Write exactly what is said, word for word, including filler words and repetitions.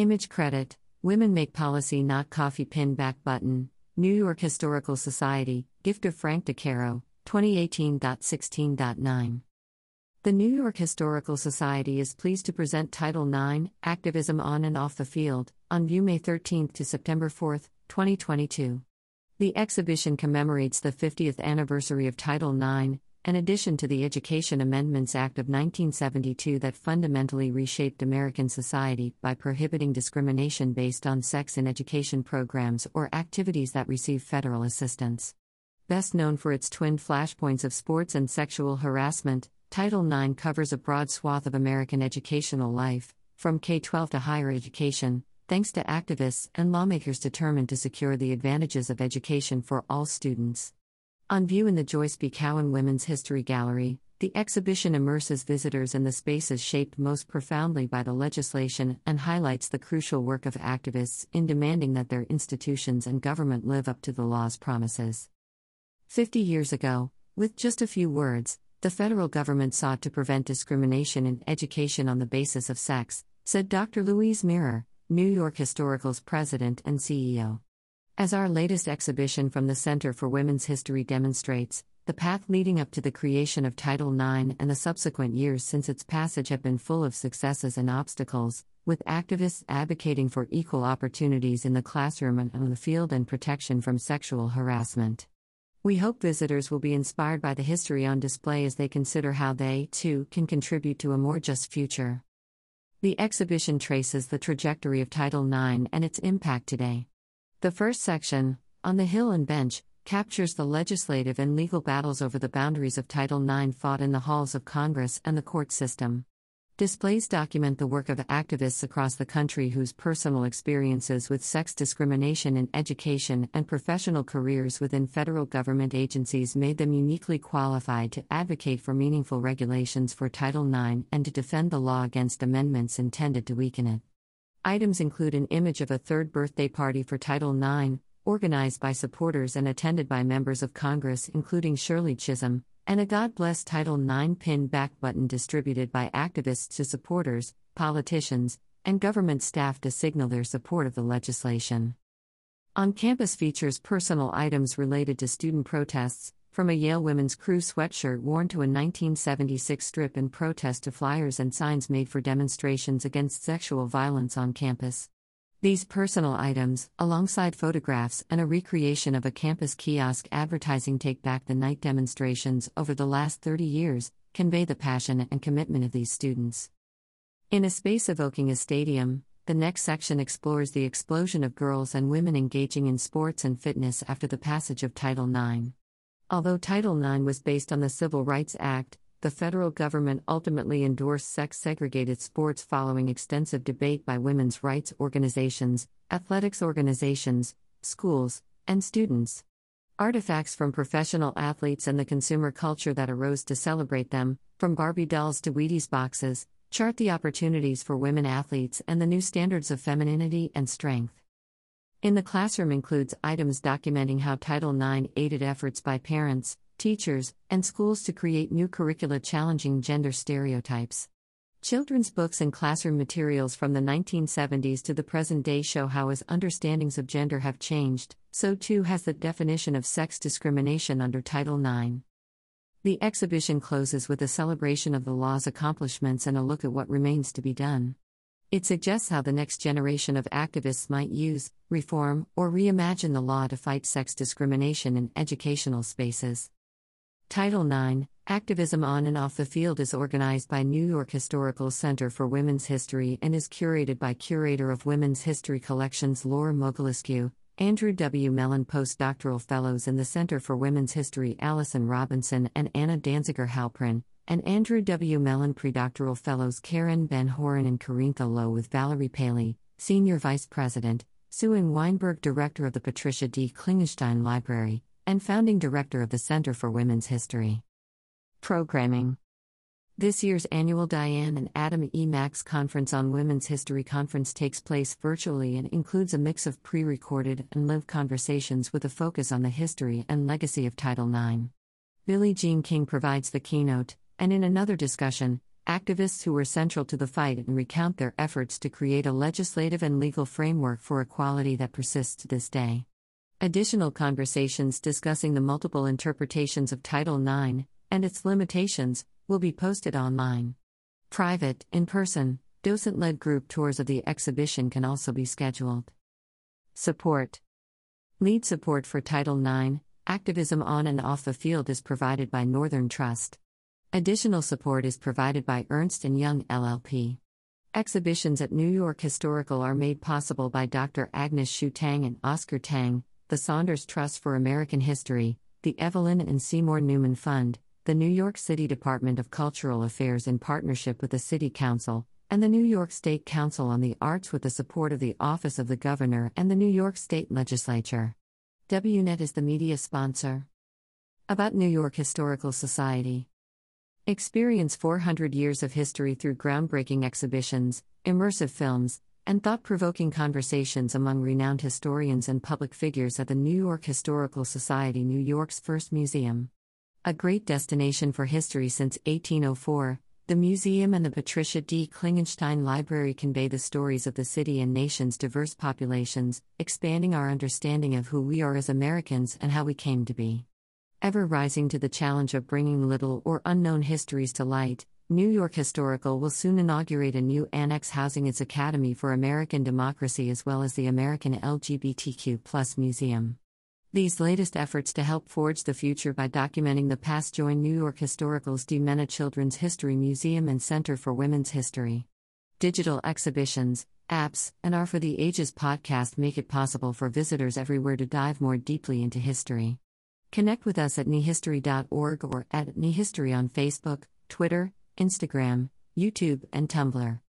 Image credit, Women Make Policy Not Coffee Pin Back Button, New York Historical Society, gift of Frank DeCaro, twenty eighteen sixteen nine. The New York Historical Society is pleased to present Title nine, Activism on and Off the Field, on view May thirteenth to September fourth, twenty twenty-two. The exhibition commemorates the fiftieth anniversary of Title nine, an addition to the Education Amendments Act of nineteen seventy-two that fundamentally reshaped American society by prohibiting discrimination based on sex in education programs or activities that receive federal assistance. Best known for its twin flashpoints of sports and sexual harassment, Title nine covers a broad swath of American educational life, from K through twelve to higher education, thanks to activists and lawmakers determined to secure the advantages of education for all students. On view in the Joyce B. Cowan Women's History Gallery, the exhibition immerses visitors in the spaces shaped most profoundly by the legislation and highlights the crucial work of activists in demanding that their institutions and government live up to the law's promises. Fifty years ago, with just a few words, the federal government sought to prevent discrimination in education on the basis of sex, said Doctor Louise Mierer, New York Historical's president and C E O. As our latest exhibition from the Center for Women's History demonstrates, the path leading up to the creation of Title nine and the subsequent years since its passage have been full of successes and obstacles, with activists advocating for equal opportunities in the classroom and on the field and protection from sexual harassment. We hope visitors will be inspired by the history on display as they consider how they, too, can contribute to a more just future. The exhibition traces the trajectory of Title nine and its impact today. The first section, On the Hill and Bench, captures the legislative and legal battles over the boundaries of Title nine fought in the halls of Congress and the court system. Displays document the work of activists across the country whose personal experiences with sex discrimination in education and professional careers within federal government agencies made them uniquely qualified to advocate for meaningful regulations for Title nine and to defend the law against amendments intended to weaken it. Items include an image of a third birthday party for Title nine, organized by supporters and attended by members of Congress including Shirley Chisholm, and a God Bless Title nine pin back button distributed by activists to supporters, politicians, and government staff to signal their support of the legislation. On campus features personal items related to student protests, from a Yale Women's Crew sweatshirt worn to a nineteen seventy-six strip in protest to flyers and signs made for demonstrations against sexual violence on campus. These personal items, alongside photographs and a recreation of a campus kiosk advertising Take Back the Night demonstrations over the last thirty years, convey the passion and commitment of these students. In a space evoking a stadium, the next section explores the explosion of girls and women engaging in sports and fitness after the passage of Title nine. Although Title nine was based on the Civil Rights Act, the federal government ultimately endorsed sex-segregated sports following extensive debate by women's rights organizations, athletics organizations, schools, and students. Artifacts from professional athletes and the consumer culture that arose to celebrate them, from Barbie dolls to Wheaties boxes, chart the opportunities for women athletes and the new standards of femininity and strength. In the classroom includes items documenting how Title nine aided efforts by parents, teachers, and schools to create new curricula challenging gender stereotypes. Children's books and classroom materials from the nineteen seventies to the present day show how as understandings of gender have changed, so too has the definition of sex discrimination under Title nine. The exhibition closes with a celebration of the law's accomplishments and a look at what remains to be done. It suggests how the next generation of activists might use, reform, or reimagine the law to fight sex discrimination in educational spaces. Title nine, Activism on and Off the Field is organized by New York Historical Center for Women's History and is curated by Curator of Women's History Collections Laura Mogulescu, Andrew W. Mellon Postdoctoral Fellows in the Center for Women's History Allison Robinson and Anna Danziger-Halperin, and Andrew W. Mellon Predoctoral Fellows Karen Ben-Horin and Karintha Lowe with Valerie Paley, Senior Vice President, Sue Ann Weinberg Director of the Patricia D. Klingenstein Library, and founding director of the Center for Women's History. Programming. This year's annual Diane and Adam E. Max Conference on Women's History Conference takes place virtually and includes a mix of pre-recorded and live conversations with a focus on the history and legacy of Title nine. Billie Jean King provides the keynote, and in another discussion, activists who were central to the fight and recount their efforts to create a legislative and legal framework for equality that persists to this day. Additional conversations discussing the multiple interpretations of Title nine, and its limitations, will be posted online. Private, in-person, docent-led group tours of the exhibition can also be scheduled. Support. Lead support for Title nine, activism on and off the field is provided by Northern Trust. Additional support is provided by Ernst and Young L L P. Exhibitions at New York Historical are made possible by Doctor Agnes Hsu Tang and Oscar Tang, the Saunders Trust for American History, the Evelyn and Seymour Newman Fund, the New York City Department of Cultural Affairs in partnership with the City Council, and the New York State Council on the Arts with the support of the Office of the Governor and the New York State Legislature. W N E T is the media sponsor. About New York Historical Society. Experience four hundred years of history through groundbreaking exhibitions, immersive films, and thought-provoking conversations among renowned historians and public figures at the New York Historical Society, New York's first museum. A great destination for history since eighteen oh four, the museum and the Patricia D. Klingenstein Library convey the stories of the city and nation's diverse populations, expanding our understanding of who we are as Americans and how we came to be. Ever rising to the challenge of bringing little or unknown histories to light, New York Historical will soon inaugurate a new annex housing its Academy for American Democracy as well as the American L G B T Q Plus Museum. These latest efforts to help forge the future by documenting the past join New York Historical's D-Mena Children's History Museum and Center for Women's History. Digital exhibitions, apps, and Our for the Ages podcast make it possible for visitors everywhere to dive more deeply into history. Connect with us at n e history dot org or at n e history on Facebook, Twitter, Instagram, YouTube, and Tumblr.